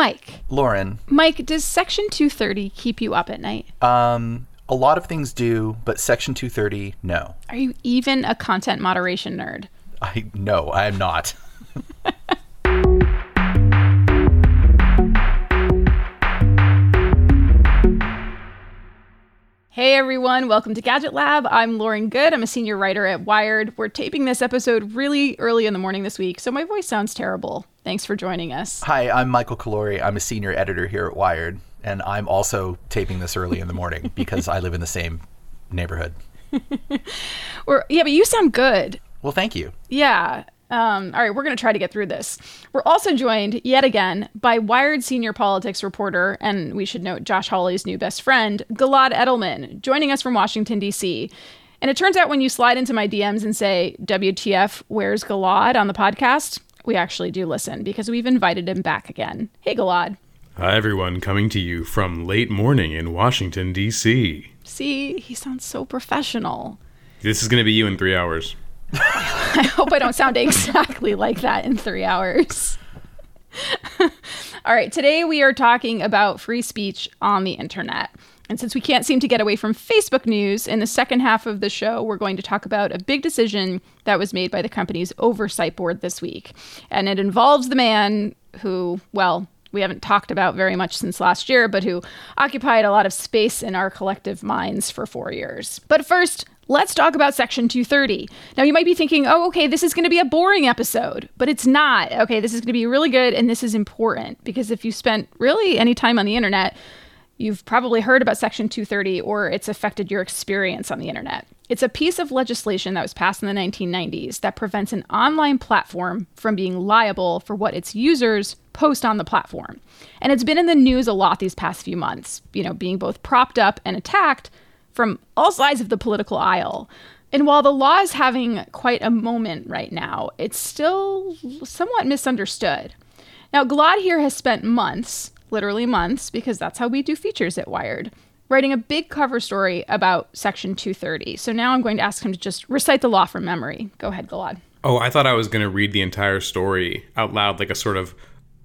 Mike. Lauren. Mike, does Section 230 keep you up at night? A lot of things do, but Section 230, no. Are you even a content moderation nerd? No, I am not. Hey everyone, welcome to Gadget Lab. I'm Lauren Good. I'm a senior writer at Wired. We're taping this episode really early in the morning this week, so my voice sounds terrible. Thanks for joining us. Hi, I'm Michael Calore. I'm a senior editor here at Wired, and I'm also taping this early in the morning because I live in the same neighborhood. Yeah, but you sound good. Well, thank you. Yeah. All right, we're going to try to get through this. We're also joined, yet again, by Wired senior politics reporter, and we should note Josh Hawley's new best friend, Gilad Edelman, joining us from Washington, D.C. And it turns out when you slide into my DMs and say, WTF, where's Gilad on the podcast, we actually do listen because we've invited him back again. Hey, Gilad. Hi, everyone. Coming to you from late morning in Washington, D.C. See, he sounds so professional. This is going to be you in 3 hours. I hope I don't sound exactly like that in 3 hours. All right, today we are talking about free speech on the internet. And since we can't seem to get away from Facebook news, in the second half of the show, we're going to talk about a big decision that was made by the company's oversight board this week. And it involves the man who, well, we haven't talked about very much since last year, but who occupied a lot of space in our collective minds for 4 years. But first, let's talk about Section 230. Now, you might be thinking, oh, okay, this is going to be a boring episode, but it's not. Okay, this is going to be really good, and this is important, because if you spent really any time on the internet, you've probably heard about Section 230 or it's affected your experience on the internet. It's a piece of legislation that was passed in the 1990s that prevents an online platform from being liable for what its users post on the platform. And it's been in the news a lot these past few months, you know, being both propped up and attacked from all sides of the political aisle. And while the law is having quite a moment right now, it's still somewhat misunderstood. Now, Gilad here has spent months, literally months, because that's how we do features at Wired, writing a big cover story about Section 230. So now I'm going to ask him to just recite the law from memory. Go ahead, Gilad. Oh, I thought I was going to read the entire story out loud, like a sort of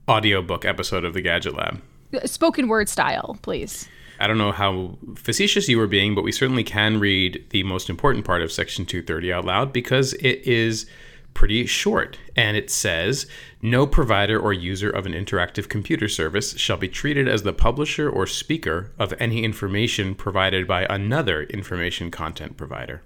audiobook episode of the Gadget Lab. Spoken word style, please. I don't know how facetious you were being, but we certainly can read the most important part of Section 230 out loud because it is pretty short. And it says, no provider or user of an interactive computer service shall be treated as the publisher or speaker of any information provided by another information content provider.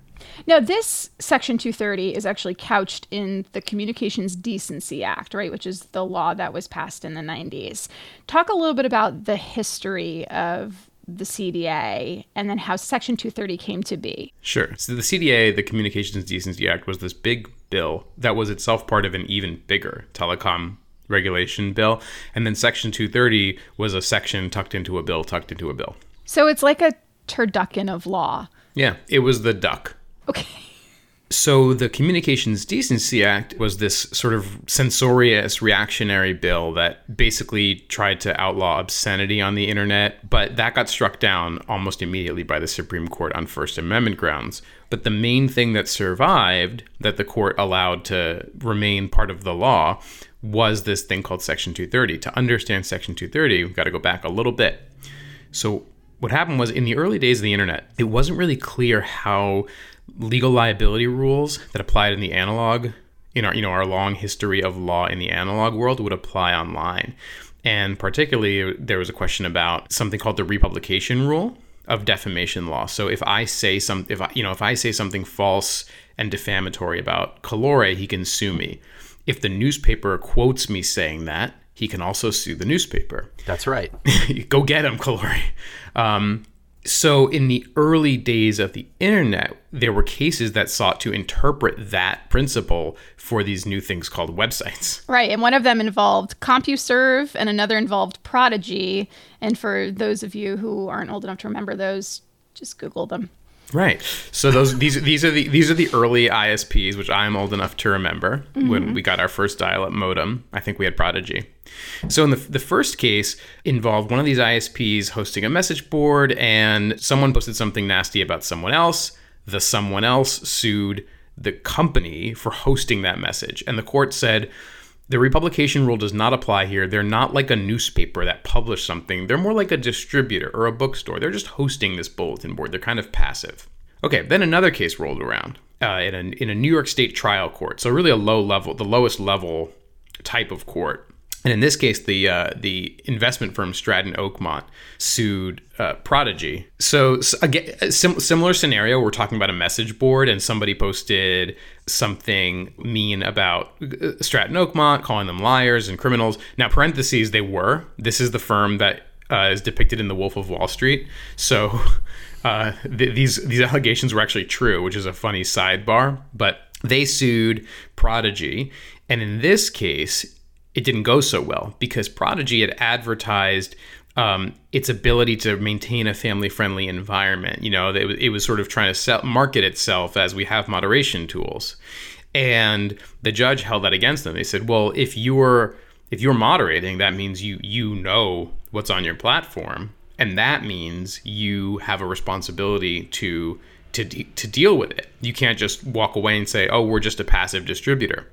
Now, this Section 230 is actually couched in the Communications Decency Act, right, which is the law that was passed in the 90s. Talk a little bit about the history of the CDA, and then how Section 230 came to be. Sure. So the CDA, the Communications Decency Act, was this big bill that was itself part of an even bigger telecom regulation bill. And then Section 230 was a section tucked into a bill, tucked into a bill. So it's like a turducken of law. Yeah, it was the duck. Okay. So the Communications Decency Act was this sort of censorious reactionary bill that basically tried to outlaw obscenity on the internet, but that got struck down almost immediately by the Supreme Court on First Amendment grounds. But the main thing that survived, that the court allowed to remain part of the law, was this thing called Section 230. To understand Section 230, we've got to go back a little bit. So what happened was, in the early days of the internet, it wasn't really clear how legal liability rules that applied in the analog, in our, you know, our long history of law in the analog world would apply online. And particularly, there was a question about something called the republication rule of defamation law. So if I say if I say something false and defamatory about Calore, he can sue me. If the newspaper quotes me saying that, he can also sue the newspaper. That's right. Go get him, Calore. So in the early days of the internet, there were cases that sought to interpret that principle for these new things called websites. Right. And one of them involved CompuServe and another involved Prodigy. And for those of you who aren't old enough to remember those, just Google them. Right. So these are the early ISPs, which I'm old enough to remember when we got our first dial-up modem. I think we had Prodigy. So in the first case involved one of these ISPs hosting a message board, and someone posted something nasty about someone else. The someone else sued the company for hosting that message. And the court said, The republication rule does not apply here. They're not like a newspaper that published something. They're more like a distributor or a bookstore. They're just hosting this bulletin board. They're kind of passive. Okay, then another case rolled around in a New York State trial court. So really a low level, the lowest level type of court. And in this case, the investment firm Stratton Oakmont sued Prodigy. So again, similar scenario. We're talking about a message board, and somebody posted something mean about Stratton Oakmont, calling them liars and criminals. Now, parentheses, they were. This is the firm that is depicted in The Wolf of Wall Street. So these allegations were actually true, which is a funny sidebar. But they sued Prodigy, and in this case, it didn't go so well because Prodigy had advertised its ability to maintain a family-friendly environment. You know, it was sort of trying to market itself as we have moderation tools. And the judge held that against them. They said, well, if you're moderating, that means you know what's on your platform. And that means you have a responsibility to deal with it. You can't just walk away and say, oh, we're just a passive distributor.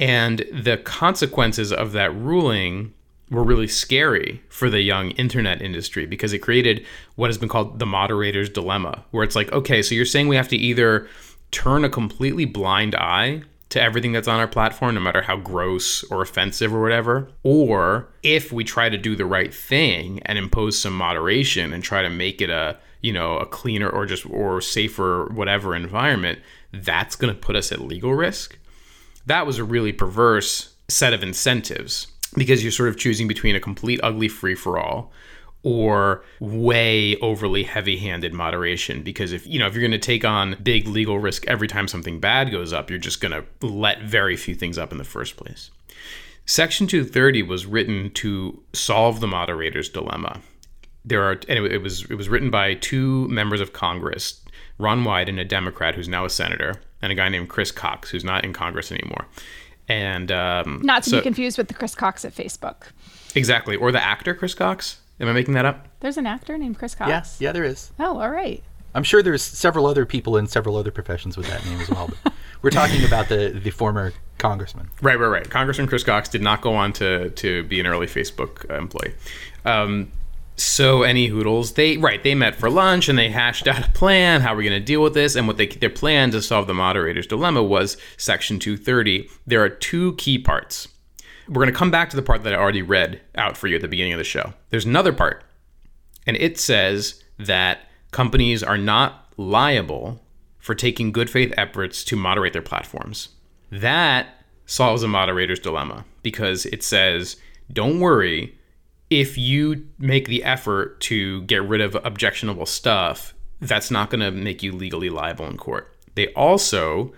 And the consequences of that ruling were really scary for the young internet industry because it created what has been called the moderator's dilemma, where it's like, okay, so you're saying we have to either turn a completely blind eye to everything that's on our platform, no matter how gross or offensive or whatever, or if we try to do the right thing and impose some moderation and try to make it a cleaner or safer whatever environment, that's going to put us at legal risk. That was a really perverse set of incentives because you're sort of choosing between a complete ugly free-for-all or way overly heavy-handed moderation. Because if you're going to take on big legal risk every time something bad goes up, you're just going to let very few things up in the first place. Section 230 was written to solve the moderator's dilemma. It was written by two members of Congress, Ron Wyden, a Democrat who's now a senator, and a guy named Chris Cox, who's not in Congress anymore. And not to be confused with the Chris Cox at Facebook. Exactly. Or the actor Chris Cox. Am I making that up? There's an actor named Chris Cox. Yeah, there is. Oh, all right. I'm sure there's several other people in several other professions with that name as well. But we're talking about the former congressman. Right. Congressman Chris Cox did not go on to be an early Facebook employee. So any hoodles, they met for lunch and they hashed out a plan. How are we going to deal with this? And what their plan to solve the moderator's dilemma was Section 230. There are two key parts. We're going to come back to the part that I already read out for you at the beginning of the show. There's another part, and it says that companies are not liable for taking good faith efforts to moderate their platforms. That solves a moderator's dilemma because it says, don't worry. If you make the effort to get rid of objectionable stuff, that's not going to make you legally liable in court. They also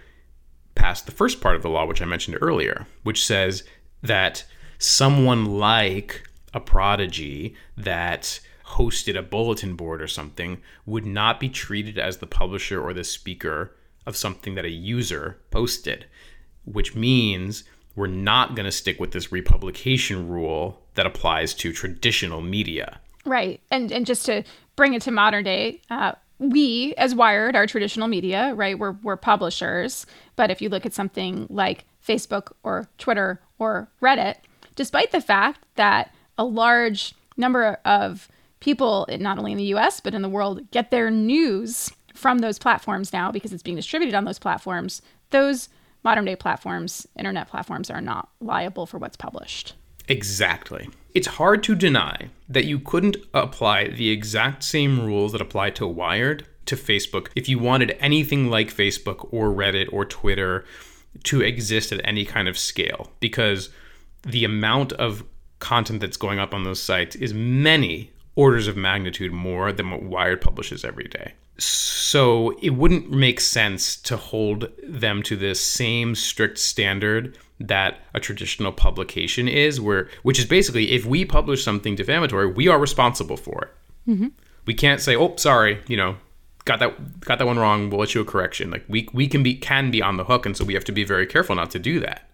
passed the first part of the law, which I mentioned earlier, which says that someone like a Prodigy that hosted a bulletin board or something would not be treated as the publisher or the speaker of something that a user posted, which means we're not going to stick with this republication rule that applies to traditional media. Right. And just to bring it to modern day, we, as Wired, are traditional media, right? We're publishers. But if you look at something like Facebook or Twitter or Reddit, despite the fact that a large number of people, not only in the US, but in the world, get their news from those platforms now because it's being distributed on those platforms, those modern day platforms, internet platforms, are not liable for what's published. Exactly. It's hard to deny that you couldn't apply the exact same rules that apply to Wired to Facebook if you wanted anything like Facebook or Reddit or Twitter to exist at any kind of scale, because the amount of content that's going up on those sites is many orders of magnitude more than what Wired publishes every day. So it wouldn't make sense to hold them to this same strict standard that a traditional publication is, which is basically if we publish something defamatory, we are responsible for it. Mm-hmm. We can't say, oh, sorry, got that one wrong. We'll issue a correction. Like we can be on the hook, and so we have to be very careful not to do that.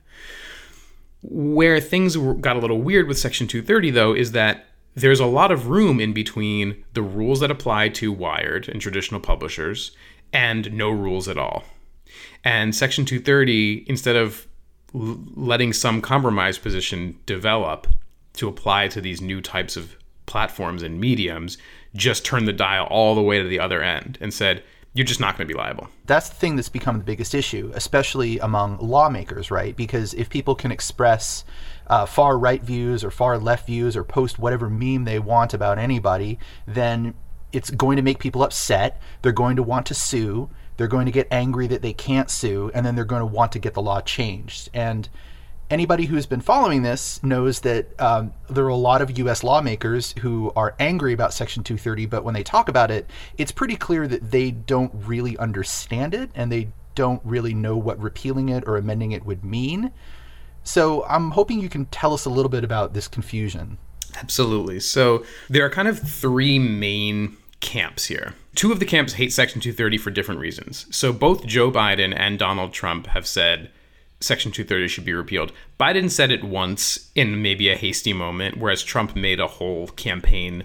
Where things got a little weird with Section 230, though, is that there's a lot of room in between the rules that apply to Wired and traditional publishers and no rules at all. And Section 230, instead of letting some compromise position develop to apply to these new types of platforms and mediums just turned the dial all the way to the other end and said, you're just not going to be liable. That's the thing that's become the biggest issue, especially among lawmakers, right? Because if people can express far right views or far left views or post whatever meme they want about anybody, then it's going to make people upset. They're going to want to sue. They're going to get angry that they can't sue. And then they're going to want to get the law changed. And anybody who's been following this knows that there are a lot of U.S. lawmakers who are angry about Section 230, but when they talk about it, it's pretty clear that they don't really understand it and they don't really know what repealing it or amending it would mean. So I'm hoping you can tell us a little bit about this confusion. Absolutely. So there are kind of three main camps here. Two of the camps hate Section 230 for different reasons. So both Joe Biden and Donald Trump have said Section 230 should be repealed. Biden said it once in maybe a hasty moment, whereas Trump made a whole campaign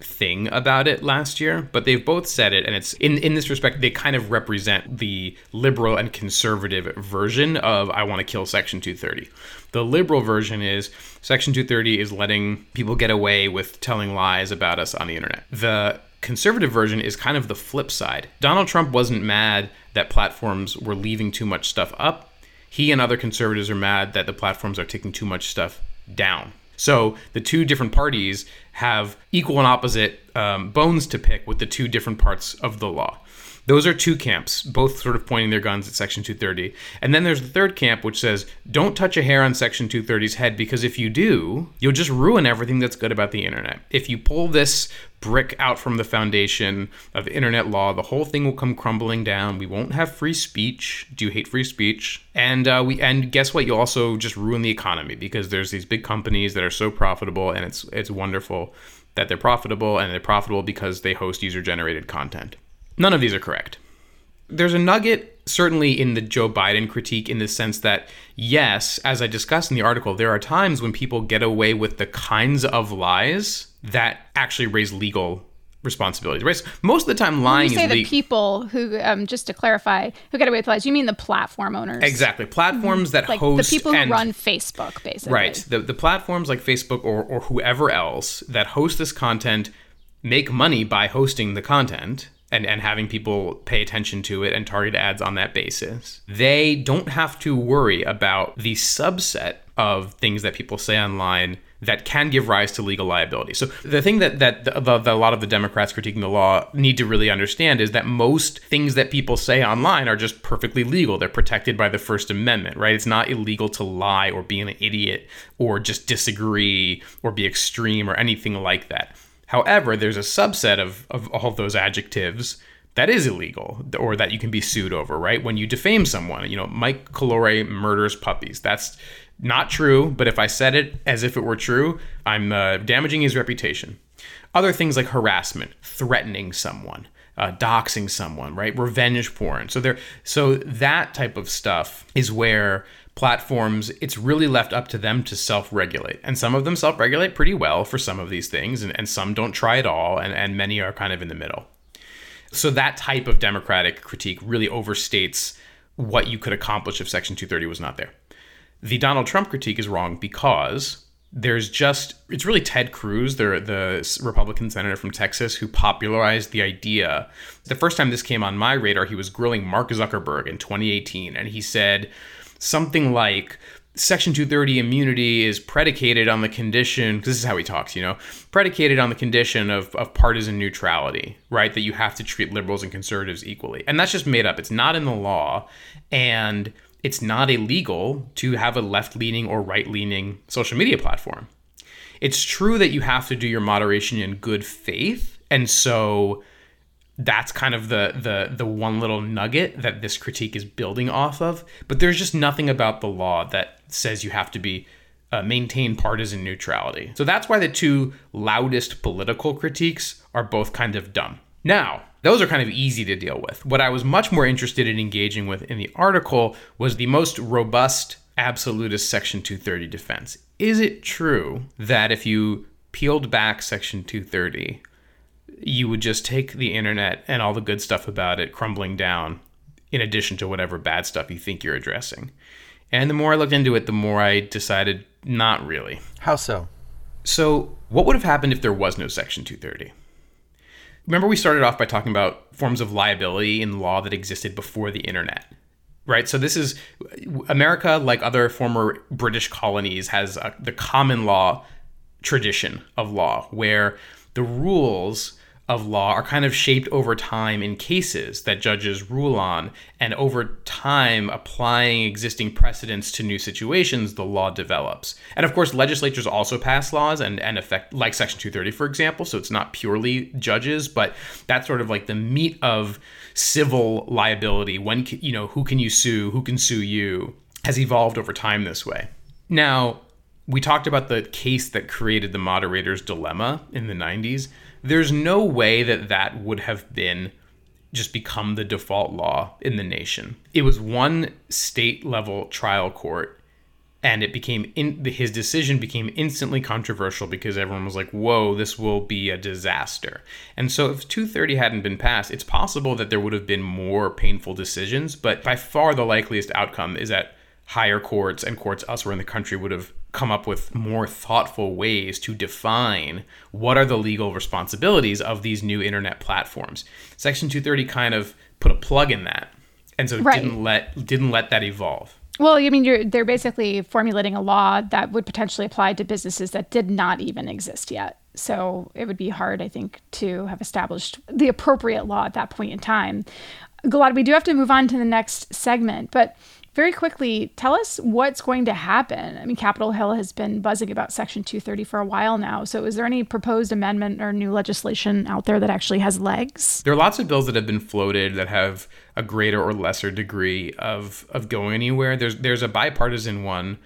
thing about it last year. But they've both said it, and it's in this respect, they kind of represent the liberal and conservative version of I want to kill Section 230. The liberal version is Section 230 is letting people get away with telling lies about us on the internet. The conservative version is kind of the flip side. Donald Trump wasn't mad that platforms were leaving too much stuff up. He and other conservatives are mad that the platforms are taking too much stuff down. So the two different parties have equal and opposite bones to pick with the two different parts of the law. Those are two camps, both sort of pointing their guns at Section 230. And then there's the third camp, which says, don't touch a hair on Section 230's head, because if you do, you'll just ruin everything that's good about the internet. If you pull this brick out from the foundation of internet law, the whole thing will come crumbling down. We won't have free speech. Do you hate free speech? And guess what? You'll also just ruin the economy, because there's these big companies that are so profitable, and it's wonderful that they're profitable, and they're profitable because they host user-generated content. None of these are correct. There's a nugget, certainly, in the Joe Biden critique in the sense that, yes, as I discussed in the article, there are times when people get away with the kinds of lies that actually raise legal responsibilities. Right? Most of the time, lying is legal. You say the people who, just to clarify, who get away with lies, you mean the platform owners. Exactly. Platforms that like host. The people who run Facebook, basically. Right. The platforms like Facebook or whoever else that host this content make money by hosting the content. And having people pay attention to it and target ads on that basis. They don't have to worry about the subset of things that people say online that can give rise to legal liability. So the thing that a lot of the Democrats critiquing the law need to really understand is that most things that people say online are just perfectly legal. They're protected by the First Amendment, right? It's not illegal to lie or be an idiot or just disagree or be extreme or anything like that. However, there's a subset of all those adjectives that is illegal or that you can be sued over, right? When you defame someone, you know, Mike Calore murders puppies. That's not true, but if I said it as if it were true, I'm damaging his reputation. Other things like harassment, threatening someone, doxing someone, right? Revenge porn. So that type of stuff is where platforms, it's really left up to them to self-regulate. And some of them self-regulate pretty well for some of these things, and some don't try at all, and many are kind of in the middle. So that type of democratic critique really overstates what you could accomplish if Section 230 was not there. The Donald Trump critique is wrong because it's really Ted Cruz, the Republican senator from Texas, who popularized the idea. The first time this came on my radar, he was grilling Mark Zuckerberg in 2018, and he said something like, Section 230 immunity is predicated on the condition, because this is how he talks, you know, predicated on the condition of partisan neutrality, right? That you have to treat liberals and conservatives equally. And that's just made up. It's not in the law. And it's not illegal to have a left-leaning or right-leaning social media platform. It's true that you have to do your moderation in good faith. And so that's kind of the one little nugget that this critique is building off of. But there's just nothing about the law that says you have to be maintain partisan neutrality. So that's why the two loudest political critiques are both kind of dumb. Now, those are kind of easy to deal with. What I was much more interested in engaging with in the article was the most robust absolutist Section 230 defense. Is it true that if you peeled back Section 230, you would just take the internet and all the good stuff about it crumbling down in addition to whatever bad stuff you think you're addressing? And the more I looked into it, the more I decided not really. How so? So what would have happened if there was no Section 230? Remember, we started off by talking about forms of liability in law that existed before the internet, right? So this is America, like other former British colonies, has the common law tradition of law where the rules of law are kind of shaped over time in cases that judges rule on. And over time, applying existing precedents to new situations, the law develops. And of course, legislatures also pass laws and affect, like Section 230, for example. So it's not purely judges, but that's sort of like the meat of civil liability. When, you know, who can you sue? Who can sue you? Has evolved over time this way. Now, we talked about the case that created the moderator's dilemma in the 90s. There's no way that that would have been just become the default law in the nation. It was one state level trial court, and it became his decision became instantly controversial because everyone was like, whoa, this will be a disaster. And so if 230 hadn't been passed, it's possible that there would have been more painful decisions, but by far the likeliest outcome is that higher courts and courts elsewhere in the country would have come up with more thoughtful ways to define what are the legal responsibilities of these new internet platforms. Section 230 kind of put a plug in that, and so it didn't let that evolve. Well, I mean, they're basically formulating a law that would potentially apply to businesses that did not even exist yet. So it would be hard, I think, to have established the appropriate law at that point in time. Gilad, we do have to move on to the next segment, but very quickly, tell us what's going to happen. I mean, Capitol Hill has been buzzing about Section 230 for a while now. So is there any proposed amendment or new legislation out there that actually has legs? There are lots of bills that have been floated that have a greater or lesser degree of going anywhere. There's a bipartisan one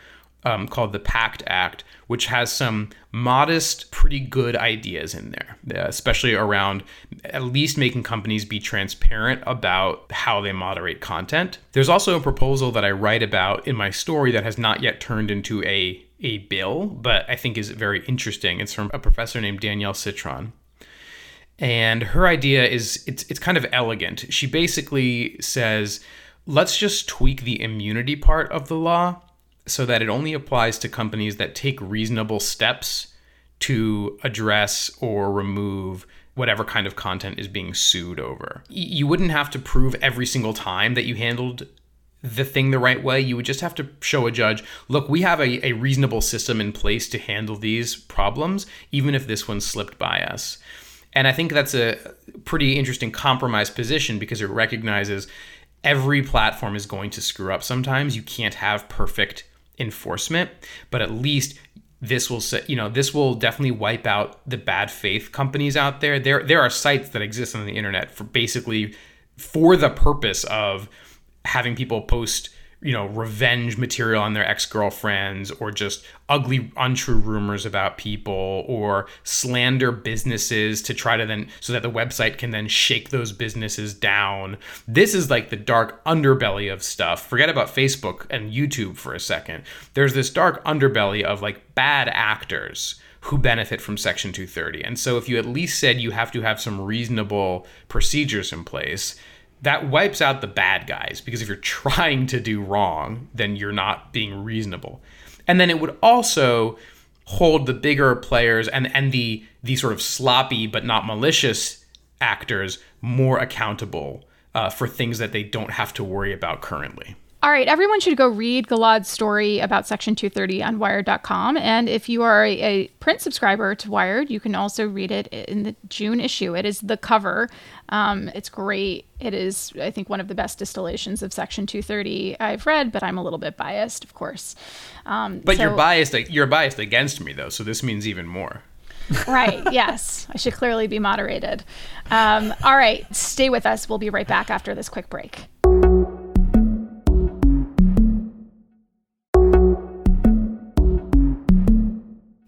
called the PACT Act, which has some modest, pretty good ideas in there, especially around at least making companies be transparent about how they moderate content. There's also a proposal that I write about in my story that has not yet turned into a bill, but I think is very interesting. It's from a professor named Danielle Citron. And her idea is, it's kind of elegant. She basically says, let's just tweak the immunity part of the law so that it only applies to companies that take reasonable steps to address or remove whatever kind of content is being sued over. You wouldn't have to prove every single time that you handled the thing the right way. You would just have to show a judge, look, we have a reasonable system in place to handle these problems, even if this one slipped by us. And I think that's a pretty interesting compromise position because it recognizes every platform is going to screw up sometimes. You can't have perfect enforcement, but at least this will say, you know, this will definitely wipe out the bad faith companies out there. There are sites that exist on the internet for basically for the purpose of having people post, you know, revenge material on their ex-girlfriends or just ugly, untrue rumors about people or slander businesses to try to then so that the website can then shake those businesses down. This is like the dark underbelly of stuff. Forget about Facebook and YouTube for a second. There's this dark underbelly of like bad actors who benefit from Section 230. And so if you at least said you have to have some reasonable procedures in place, that wipes out the bad guys, because if you're trying to do wrong, then you're not being reasonable. And then it would also hold the bigger players and the sort of sloppy but not malicious actors more accountable for things that they don't have to worry about currently. All right, everyone should go read Gilad's story about Section 230 on Wired.com. And if you are a print subscriber to Wired, you can also read it in the June issue. It is the cover. It's great. It is, I think, one of the best distillations of Section 230 I've read, but I'm a little bit biased, of course. You're biased against me, though, so this means even more. Right. Yes. I should clearly be moderated. All right. Stay with us. We'll be right back after this quick break.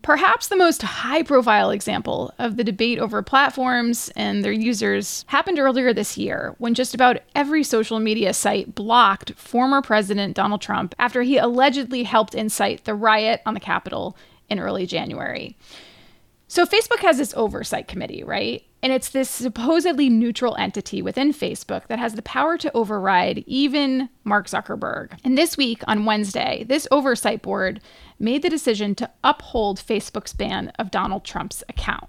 Perhaps the most high-profile example of the debate over platforms and their users happened earlier this year when just about every social media site blocked former President Donald Trump after he allegedly helped incite the riot on the Capitol in early January. So Facebook has this oversight committee, right? And it's this supposedly neutral entity within Facebook that has the power to override even Mark Zuckerberg. And this week, on Wednesday, this oversight board made the decision to uphold Facebook's ban of Donald Trump's account.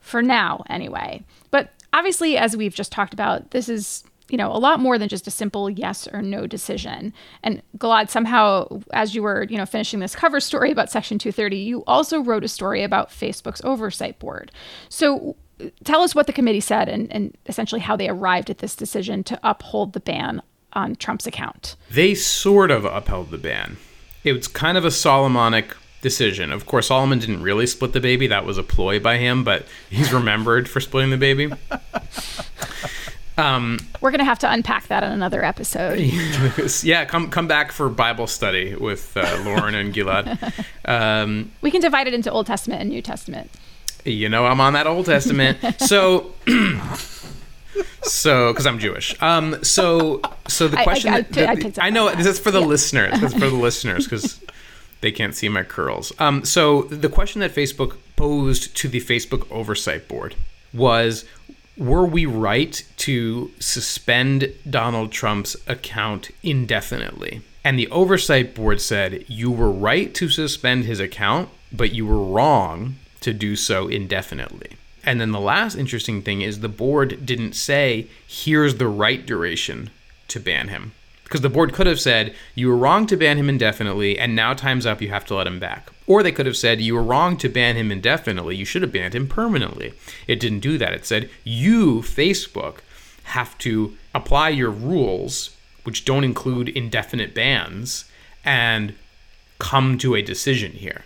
For now, anyway. But obviously, as we've just talked about, this is, you know, a lot more than just a simple yes or no decision. And Gilad, somehow, as you were, finishing this cover story about Section 230, you also wrote a story about Facebook's oversight board. So tell us what the committee said and essentially how they arrived at this decision to uphold the ban on Trump's account. They sort of upheld the ban. It was kind of a Solomonic decision. Of course, Solomon didn't really split the baby. That was a ploy by him, but he's remembered for splitting the baby. We're going to have to unpack that on another episode. Yeah, come back for Bible study with Lauren and Gilad. We can divide it into Old Testament and New Testament. You know, I'm on that Old Testament. So, because I'm Jewish. So the question... I know, this is for the listeners. This is for the listeners, because they can't see my curls. So the question that Facebook posed to the Facebook Oversight Board was... Were we right to suspend Donald Trump's account indefinitely? And the oversight board said, you were right to suspend his account, but you were wrong to do so indefinitely. And then the last interesting thing is the board didn't say, here's the right duration to ban him. Because the board could have said, you were wrong to ban him indefinitely, and now time's up, you have to let him back. Or they could have said, you were wrong to ban him indefinitely, you should have banned him permanently. It didn't do that. It said, you, Facebook, have to apply your rules, which don't include indefinite bans, and come to a decision here.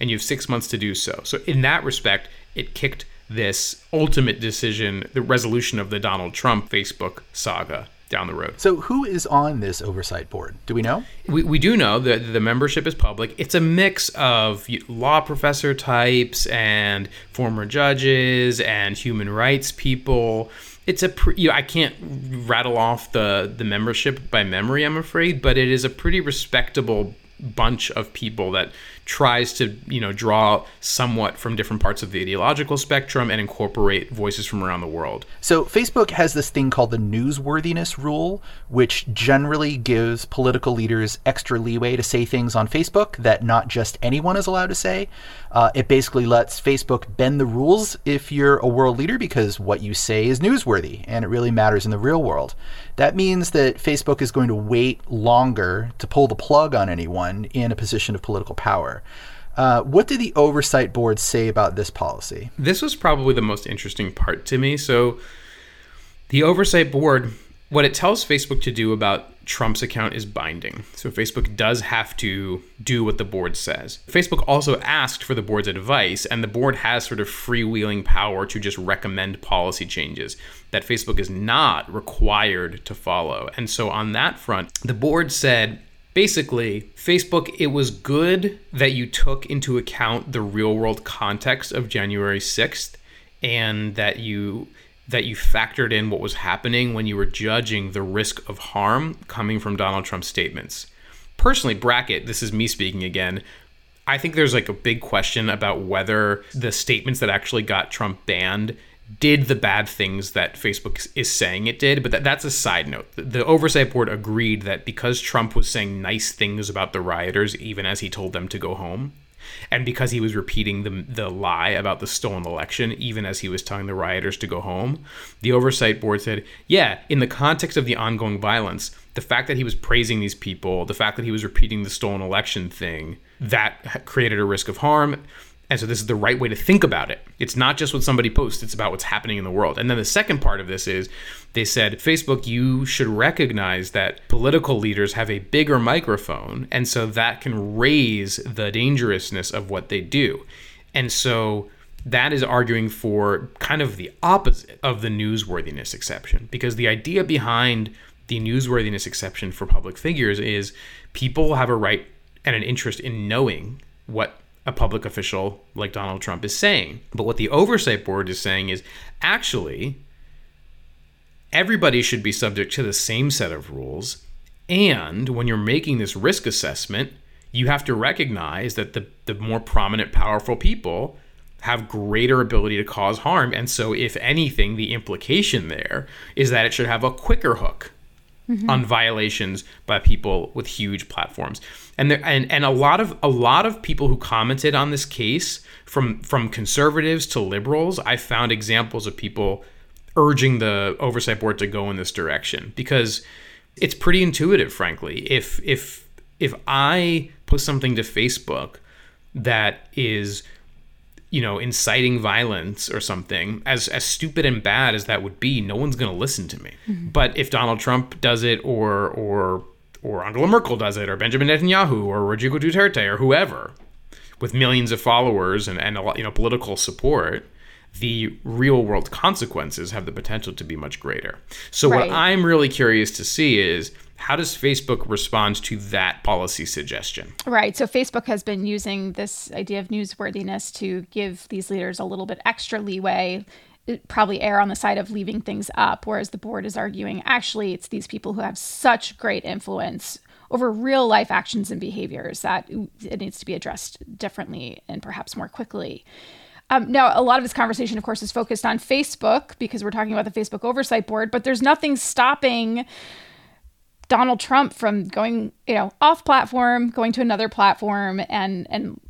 And you have 6 months to do so. So in that respect, it kicked this ultimate decision, the resolution of the Donald Trump Facebook saga, down the road. So who is on this oversight board? Do we know? We do know that the membership is public. It's a mix of law professor types and former judges and human rights people. It's a I can't rattle off the membership by memory, I'm afraid, but it is a pretty respectable bunch of people that tries to, draw somewhat from different parts of the ideological spectrum and incorporate voices from around the world. So Facebook has this thing called the newsworthiness rule, which generally gives political leaders extra leeway to say things on Facebook that not just anyone is allowed to say. It basically lets Facebook bend the rules if you're a world leader, because what you say is newsworthy and it really matters in the real world. That means that Facebook is going to wait longer to pull the plug on anyone in a position of political power. What did the oversight board say about this policy? This was probably the most interesting part to me. So the oversight board, what it tells Facebook to do about Trump's account is binding. So Facebook does have to do what the board says. Facebook also asked for the board's advice, and the board has sort of freewheeling power to just recommend policy changes that Facebook is not required to follow. And so on that front, the board said, basically, Facebook, it was good that you took into account the real world context of January 6th and that you factored in what was happening when you were judging the risk of harm coming from Donald Trump's statements. Personally, bracket, this is me speaking again, I think there's like a big question about whether the statements that actually got Trump banned did the bad things that Facebook is saying it did, but that's a side note. The oversight board agreed that because Trump was saying nice things about the rioters, even as he told them to go home, and because he was repeating the lie about the stolen election, even as he was telling the rioters to go home, the oversight board said, yeah, in the context of the ongoing violence, the fact that he was praising these people, the fact that he was repeating the stolen election thing, that created a risk of harm. And so this is the right way to think about it. It's not just what somebody posts. It's about what's happening in the world. And then the second part of this is they said, Facebook, you should recognize that political leaders have a bigger microphone. And so that can raise the dangerousness of what they do. And so that is arguing for kind of the opposite of the newsworthiness exception, because the idea behind the newsworthiness exception for public figures is people have a right and an interest in knowing what a public official like Donald Trump is saying. But what the oversight board is saying is actually everybody should be subject to the same set of rules. And when you're making this risk assessment, you have to recognize that the more prominent, powerful people have greater ability to cause harm. And so, if anything, the implication there is that it should have a quicker hook on violations by people with huge platforms. And there, and a lot of people who commented on this case, from conservatives to liberals, I found examples of people urging the oversight board to go in this direction, because it's pretty intuitive, frankly. If I put something to Facebook that is, you know, inciting violence or something, as stupid and bad as that would be, no one's going to listen to me. Mm-hmm. But if Donald Trump does it, or Angela Merkel does it, or Benjamin Netanyahu, or Rodrigo Duterte, or whoever, with millions of followers and a lot, you know, political support, the real world consequences have the potential to be much greater. So What I'm really curious to see is, how does Facebook respond to that policy suggestion? Right. So Facebook has been using this idea of newsworthiness to give these leaders a little bit extra leeway, probably err on the side of leaving things up, whereas the board is arguing, actually, it's these people who have such great influence over real life actions and behaviors that it needs to be addressed differently and perhaps more quickly. Now, a lot of this conversation, of course, is focused on Facebook because we're talking about the Facebook Oversight Board, but there's nothing stopping Donald Trump from going, you know, off platform, going to another platform and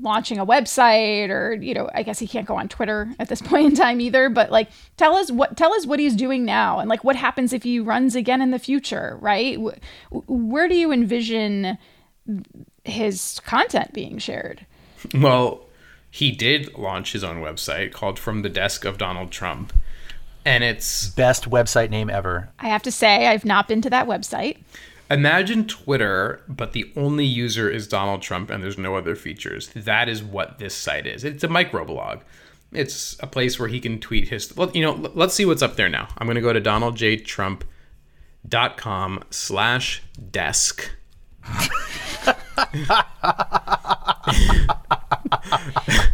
launching a website, or, you know, I guess he can't go on Twitter at this point in time either. But like, tell us what he's doing now, and like, what happens if he runs again in the future, right? Where do you envision his content being shared? Well, he did launch his own website called From the Desk of Donald Trump. And it's best website name ever. I have to say, I've not been to that website. Imagine Twitter, but the only user is Donald Trump and there's no other features. That is what this site is. It's a microblog. It's a place where he can tweet his, you know, let's see what's up there now. I'm going to go to donaldjtrump.com/desk.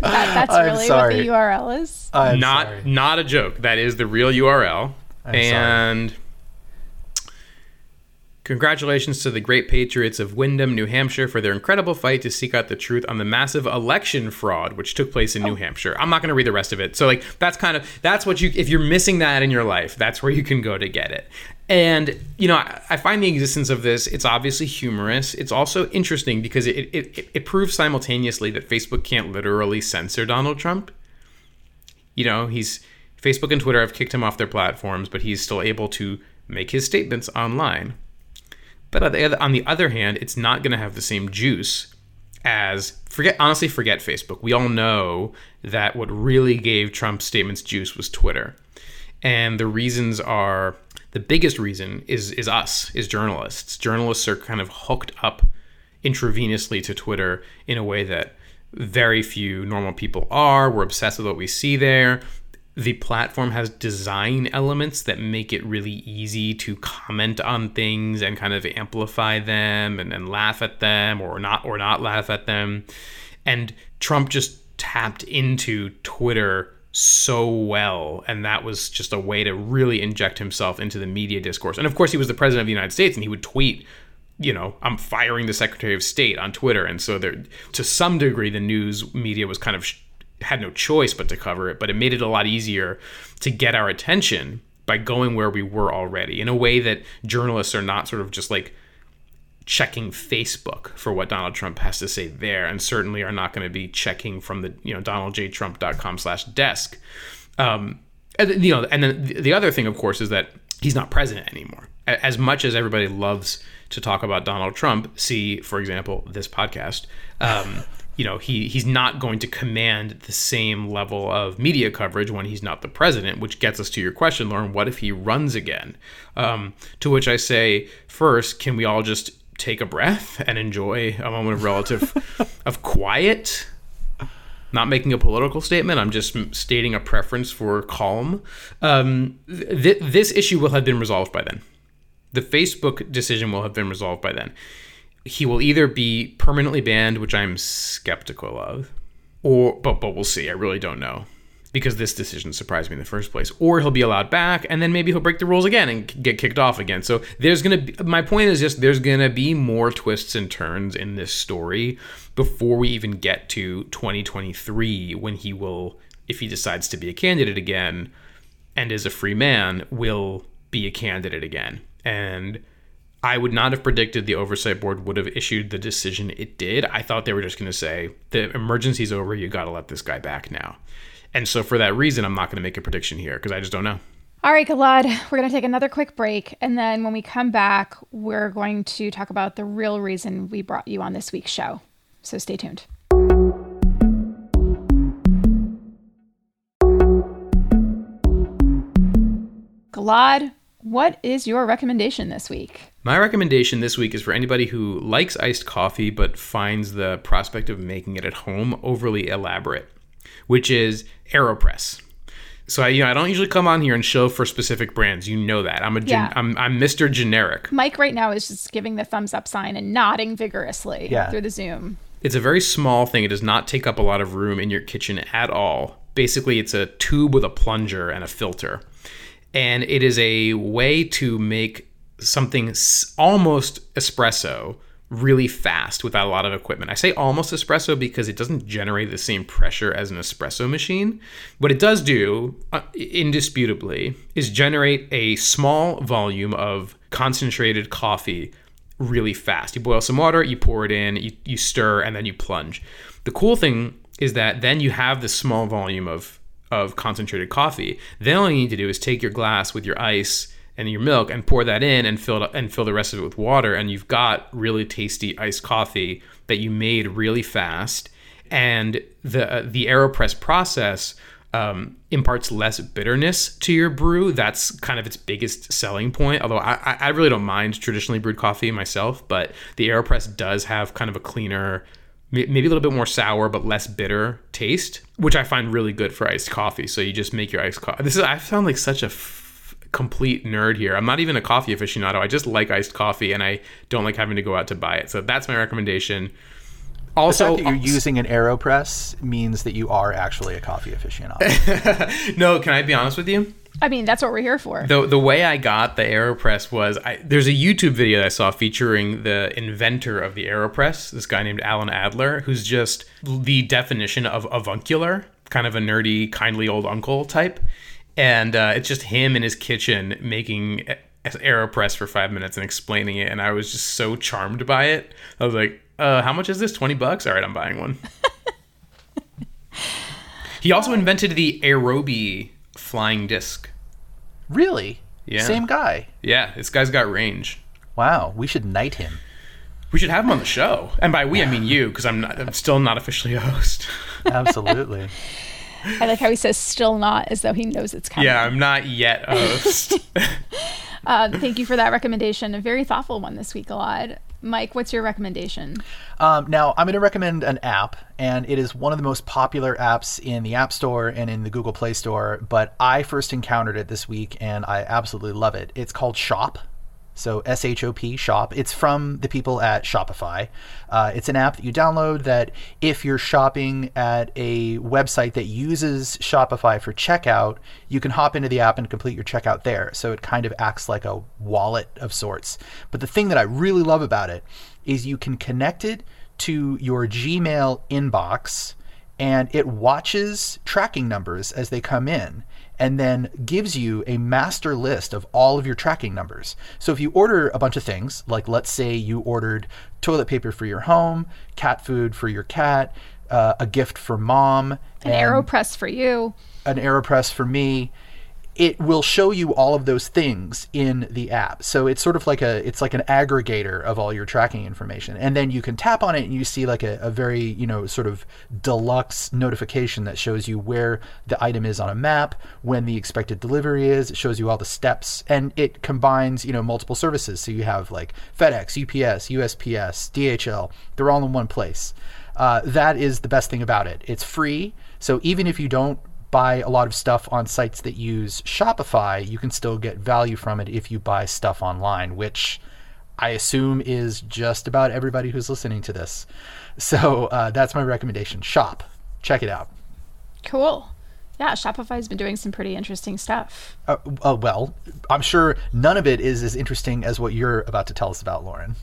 That's really what the URL is. Not a joke. That is the real URL. Congratulations to the great patriots of Windham, New Hampshire, for their incredible fight to seek out the truth on the massive election fraud which took place in New Hampshire. I'm not going to read the rest of it. So, like, that's what you, if you're missing that in your life, that's where you can go to get it. And, you know, I find the existence of this, it's obviously humorous. It's also interesting because it proves simultaneously that Facebook can't literally censor Donald Trump. You know, Facebook and Twitter have kicked him off their platforms, but he's still able to make his statements online. But on the other hand, it's not going to have the same juice as, forget Facebook. We all know that what really gave Trump's statements juice was Twitter. And the reasons are, the biggest reason is us, is journalists. Journalists are kind of hooked up intravenously to Twitter in a way that very few normal people are. We're obsessed with what we see there. The platform has design elements that make it really easy to comment on things and kind of amplify them and laugh at them or not laugh at them. And Trump just tapped into Twitter so well, and that was just a way to really inject himself into the media discourse. And of course, he was the president of the United States, and he would tweet, you know, I'm firing the Secretary of State on Twitter. And so there, to some degree, the news media was kind of had no choice but to cover it, but it made it a lot easier to get our attention by going where we were already, in a way that journalists are not sort of just like checking Facebook for what Donald Trump has to say there, and certainly are not going to be checking from the, you know, donaldjtrump.com/desk. You know, and then the other thing, of course, is that he's not president anymore. As much as everybody loves to talk about Donald Trump, see, for example, this podcast, you know, he's not going to command the same level of media coverage when he's not the president, which gets us to your question, Lauren, what if he runs again? To which I say, first, can we all just take a breath and enjoy a moment of relative of quiet, not making a political statement. I'm just stating a preference for calm. This issue will have been resolved by then. The Facebook decision will have been resolved by then. He will either be permanently banned, which I'm skeptical of, but we'll see. I really don't know. because this decision surprised me in the first place. Or he'll be allowed back, and then maybe he'll break the rules again and get kicked off again. So there's going to be, my point is just, there's going to be more twists and turns in this story before we even get to 2023, when he will, if he decides to be a candidate again and is a free man, will be a candidate again. And I would not have predicted the oversight board would have issued the decision it did. I thought they were just going to say, the emergency's over, you got to let this guy back now. And so for that reason, I'm not going to make a prediction here because I just don't know. All right, Gilad, we're going to take another quick break. And then when we come back, we're going to talk about the real reason we brought you on this week's show. So stay tuned. Gilad, what is your recommendation this week? My recommendation this week is for anybody who likes iced coffee but finds the prospect of making it at home overly elaborate, which is AeroPress. So I don't usually come on here and show for specific brands. You know that. I'm Mr. Generic. Mike right now is just giving the thumbs up sign and nodding vigorously through the Zoom. It's a very small thing. It does not take up a lot of room in your kitchen at all. Basically, it's a tube with a plunger and a filter. And it is a way to make something almost espresso really fast without a lot of equipment. I say almost espresso because it doesn't generate the same pressure as an espresso machine. What it does do, indisputably, is generate a small volume of concentrated coffee really fast. You boil some water, you pour it in, you stir, and then you plunge. The cool thing is that then you have this small volume of concentrated coffee. Then all you need to do is take your glass with your ice and your milk and pour that in and fill the rest of it with water, and you've got really tasty iced coffee that you made really fast. And the AeroPress process imparts less bitterness to your brew. That's kind of its biggest selling point, although I really don't mind traditionally brewed coffee myself, but the AeroPress does have kind of a cleaner, maybe a little bit more sour, but less bitter taste, which I find really good for iced coffee. So you just make your iced coffee. I sound like such a complete nerd here. I'm not even a coffee aficionado. I just like iced coffee, and I don't like having to go out to buy it. So that's my recommendation. Also, the fact that you're using an AeroPress means that you are actually a coffee aficionado. No, can I be honest with you? I mean, that's what we're here for. The way I got the AeroPress was, there's a YouTube video that I saw featuring the inventor of the AeroPress, this guy named Alan Adler, who's just the definition of avuncular, kind of a nerdy, kindly old uncle type. And it's just him in his kitchen making AeroPress for 5 minutes and explaining it. And I was just so charmed by it. I was like, how much is this? $20? All right, I'm buying one. He also invented the Aerobie flying disc. Really? Yeah. Same guy. Yeah, this guy's got range. Wow, we should knight him. We should have him on the show. And by we, I mean you, because I'm still not officially a host. Absolutely. I like how he says still not, as though he knows it's coming. Yeah, I'm not yet a host. Thank you for that recommendation. A very thoughtful one this week, Gilad. Mike, what's your recommendation? Now, I'm going to recommend an app, and it is one of the most popular apps in the App Store and in the Google Play Store, but I first encountered it this week, and I absolutely love it. It's called Shop. So S-H-O-P, Shop. It's from the people at Shopify. It's an app that you download that if you're shopping at a website that uses Shopify for checkout, you can hop into the app and complete your checkout there. So it kind of acts like a wallet of sorts. But the thing that I really love about it is you can connect it to your Gmail inbox, and it watches tracking numbers as they come in, and then gives you a master list of all of your tracking numbers. So if you order a bunch of things, like let's say you ordered toilet paper for your home, cat food for your cat, a gift for mom. An AeroPress for you. An AeroPress for me. It will show you all of those things in the app. So it's sort of like an aggregator of all your tracking information. And then you can tap on it and you see like a very, sort of deluxe notification that shows you where the item is on a map, when the expected delivery is. It shows you all the steps, and it combines, multiple services. So you have like FedEx, UPS, USPS, DHL, they're all in one place. That is the best thing about it. It's free. So even if you don't buy a lot of stuff on sites that use Shopify, you can still get value from it if you buy stuff online, which I assume is just about everybody who's listening to this. So that's my recommendation. Shop. Check it out. Cool. Yeah, Shopify's been doing some pretty interesting stuff. Well, I'm sure none of it is as interesting as what you're about to tell us about, Lauren.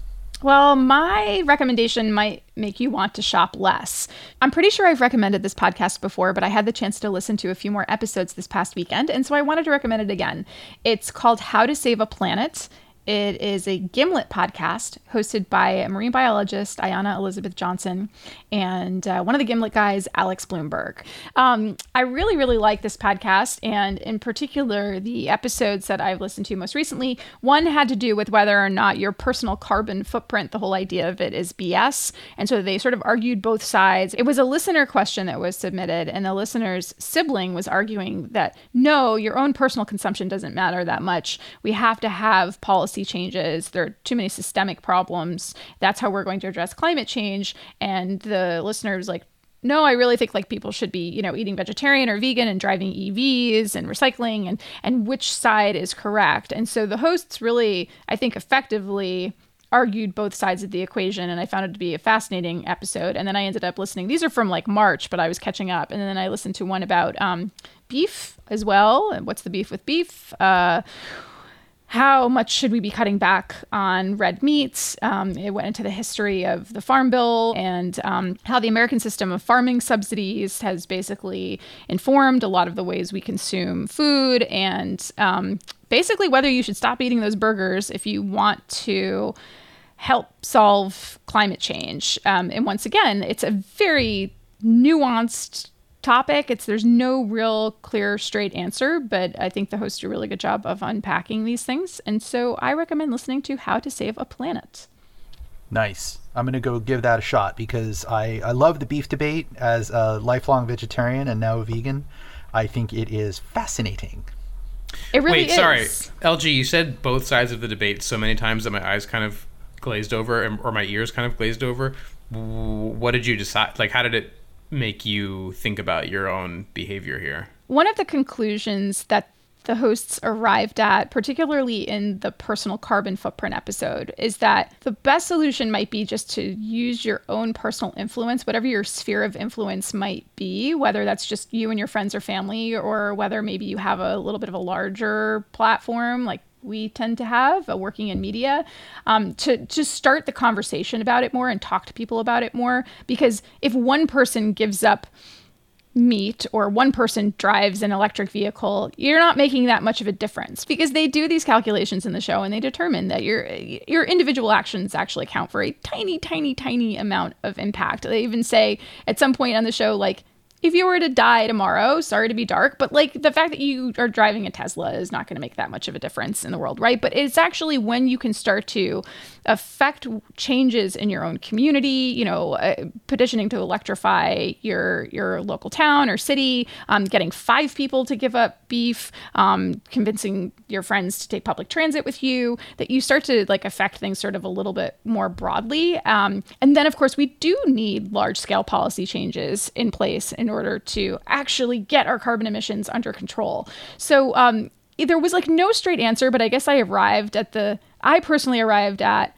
Well, my recommendation might make you want to shop less. I'm pretty sure I've recommended this podcast before, but I had the chance to listen to a few more episodes this past weekend, and so I wanted to recommend it again. It's called How to Save a Planet. It is a Gimlet podcast hosted by a marine biologist, Ayana Elizabeth Johnson, and one of the Gimlet guys, Alex Bloomberg. I really, really like this podcast, and in particular, the episodes that I've listened to most recently. One had to do with whether or not your personal carbon footprint, the whole idea of it, is BS. And so they sort of argued both sides. It was a listener question that was submitted, and the listener's sibling was arguing that, no, your own personal consumption doesn't matter that much. We have to have policy changes. There are too many systemic problems. That's how we're going to address climate change. And the listener was like, no, I really think like people should be, you know, eating vegetarian or vegan and driving EVs and recycling, and which side is correct. And so the hosts really, I think, effectively argued both sides of the equation, and I found it to be a fascinating episode. And then I ended up listening. These are from like March, but I was catching up. And then I listened to one about beef as well. And what's the beef with beef? How much should we be cutting back on red meats? It went into the history of the Farm Bill and how the American system of farming subsidies has basically informed a lot of the ways we consume food, and basically whether you should stop eating those burgers if you want to help solve climate change. And once again, it's a very nuanced topic. There's no real clear, straight answer, but I think the hosts do a really good job of unpacking these things. And so I recommend listening to How to Save a Planet. Nice. I'm going to go give that a shot because I love the beef debate. As a lifelong vegetarian and now a vegan, I think it is fascinating. It really is. Wait, sorry. LG, you said both sides of the debate so many times that my eyes kind of glazed over, or my ears kind of glazed over. What did you decide? Like, how did it make you think about your own behavior here? One of the conclusions that the hosts arrived at, particularly in the personal carbon footprint episode, is that the best solution might be just to use your own personal influence, whatever your sphere of influence might be, whether that's just you and your friends or family, or whether maybe you have a little bit of a larger platform like we tend to have working in media, to start the conversation about it more and talk to people about it more. Because if one person gives up meat or one person drives an electric vehicle, you're not making that much of a difference, because they do these calculations in the show and they determine that your individual actions actually count for a tiny, tiny, tiny amount of impact. They even say at some point on the show, like, if you were to die tomorrow, sorry to be dark, but like the fact that you are driving a Tesla is not going to make that much of a difference in the world, right? But it's actually when you can start to affect changes in your own community, you know, petitioning to electrify your local town or city, getting 5 people to give up beef, convincing your friends to take public transit with you, that you start to like affect things sort of a little bit more broadly. And then, of course, we do need large scale policy changes in place in order to actually get our carbon emissions under control. So there was like no straight answer, but I guess I personally arrived at,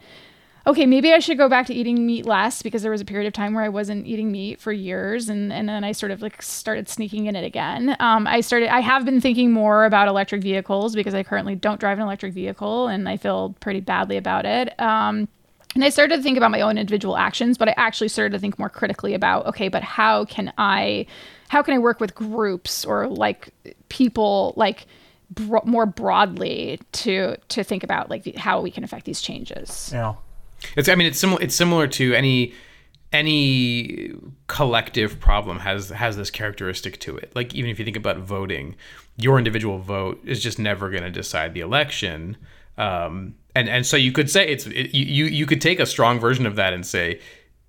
okay, maybe I should go back to eating meat less, because there was a period of time where I wasn't eating meat for years. And then I sort of like started sneaking in it again. I have been thinking more about electric vehicles because I currently don't drive an electric vehicle and I feel pretty badly about it. And I started to think about my own individual actions, but I actually started to think more critically about, okay, but how can I work with groups or like people like more broadly to think about like how we can affect these changes. Yeah, it's similar to any collective problem has this characteristic to it. Like even if you think about voting, your individual vote is just never going to decide the election. And so you could say you could take a strong version of that and say,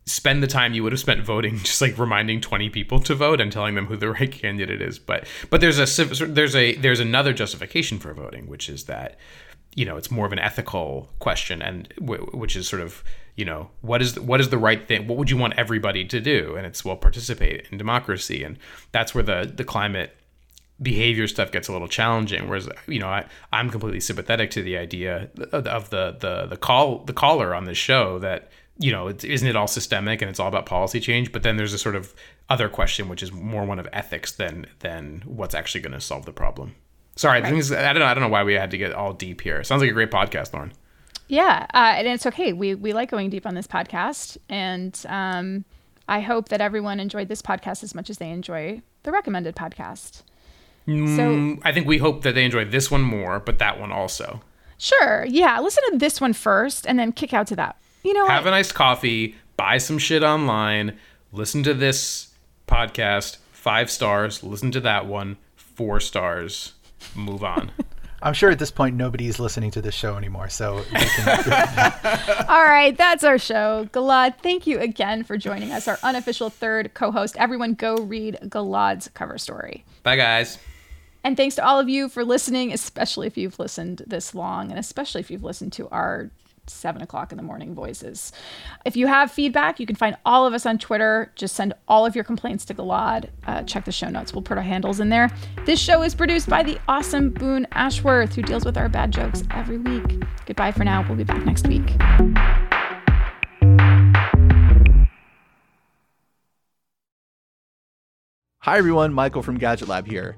spend the time you would have spent voting just like reminding 20 people to vote and telling them who the right candidate is. But there's another justification for voting, which is that, you know, it's more of an ethical question, and which is sort of, you know, what is the right thing? What would you want everybody to do? And it's, well, participate in democracy. And that's where the climate behavior stuff gets a little challenging, whereas, you know, I'm completely sympathetic to the idea of the caller on this show that you know, isn't it all systemic and it's all about policy change? But then there's a sort of other question, which is more one of ethics than what's actually going to solve the problem. Sorry, right. I don't know why we had to get all deep here. Sounds like a great podcast, Lauren. Yeah, and it's okay. We like going deep on this podcast, and I hope that everyone enjoyed this podcast as much as they enjoy the recommended podcast. So I think we hope that they enjoy this one more, but that one also. Sure. Yeah. Listen to this one first and then kick out to that. You know, have a nice coffee, buy some shit online, listen to this podcast, 5 stars, listen to that one, 4 stars, move on. I'm sure at this point, nobody's listening to this show anymore. So, all right, that's our show. Gilad, thank you again for joining us, our unofficial third co-host. Everyone go read Gilad's cover story. Bye, guys. And thanks to all of you for listening, especially if you've listened this long, and especially if you've listened to our 7 o'clock in the morning voices. If you have feedback, you can find all of us on Twitter. Just send all of your complaints to Gilad. Check the show notes. We'll put our handles in there. This show is produced by the awesome Boone Ashworth, who deals with our bad jokes every week. Goodbye for now. We'll be back next week. Hi, everyone. Michael from Gadget Lab here.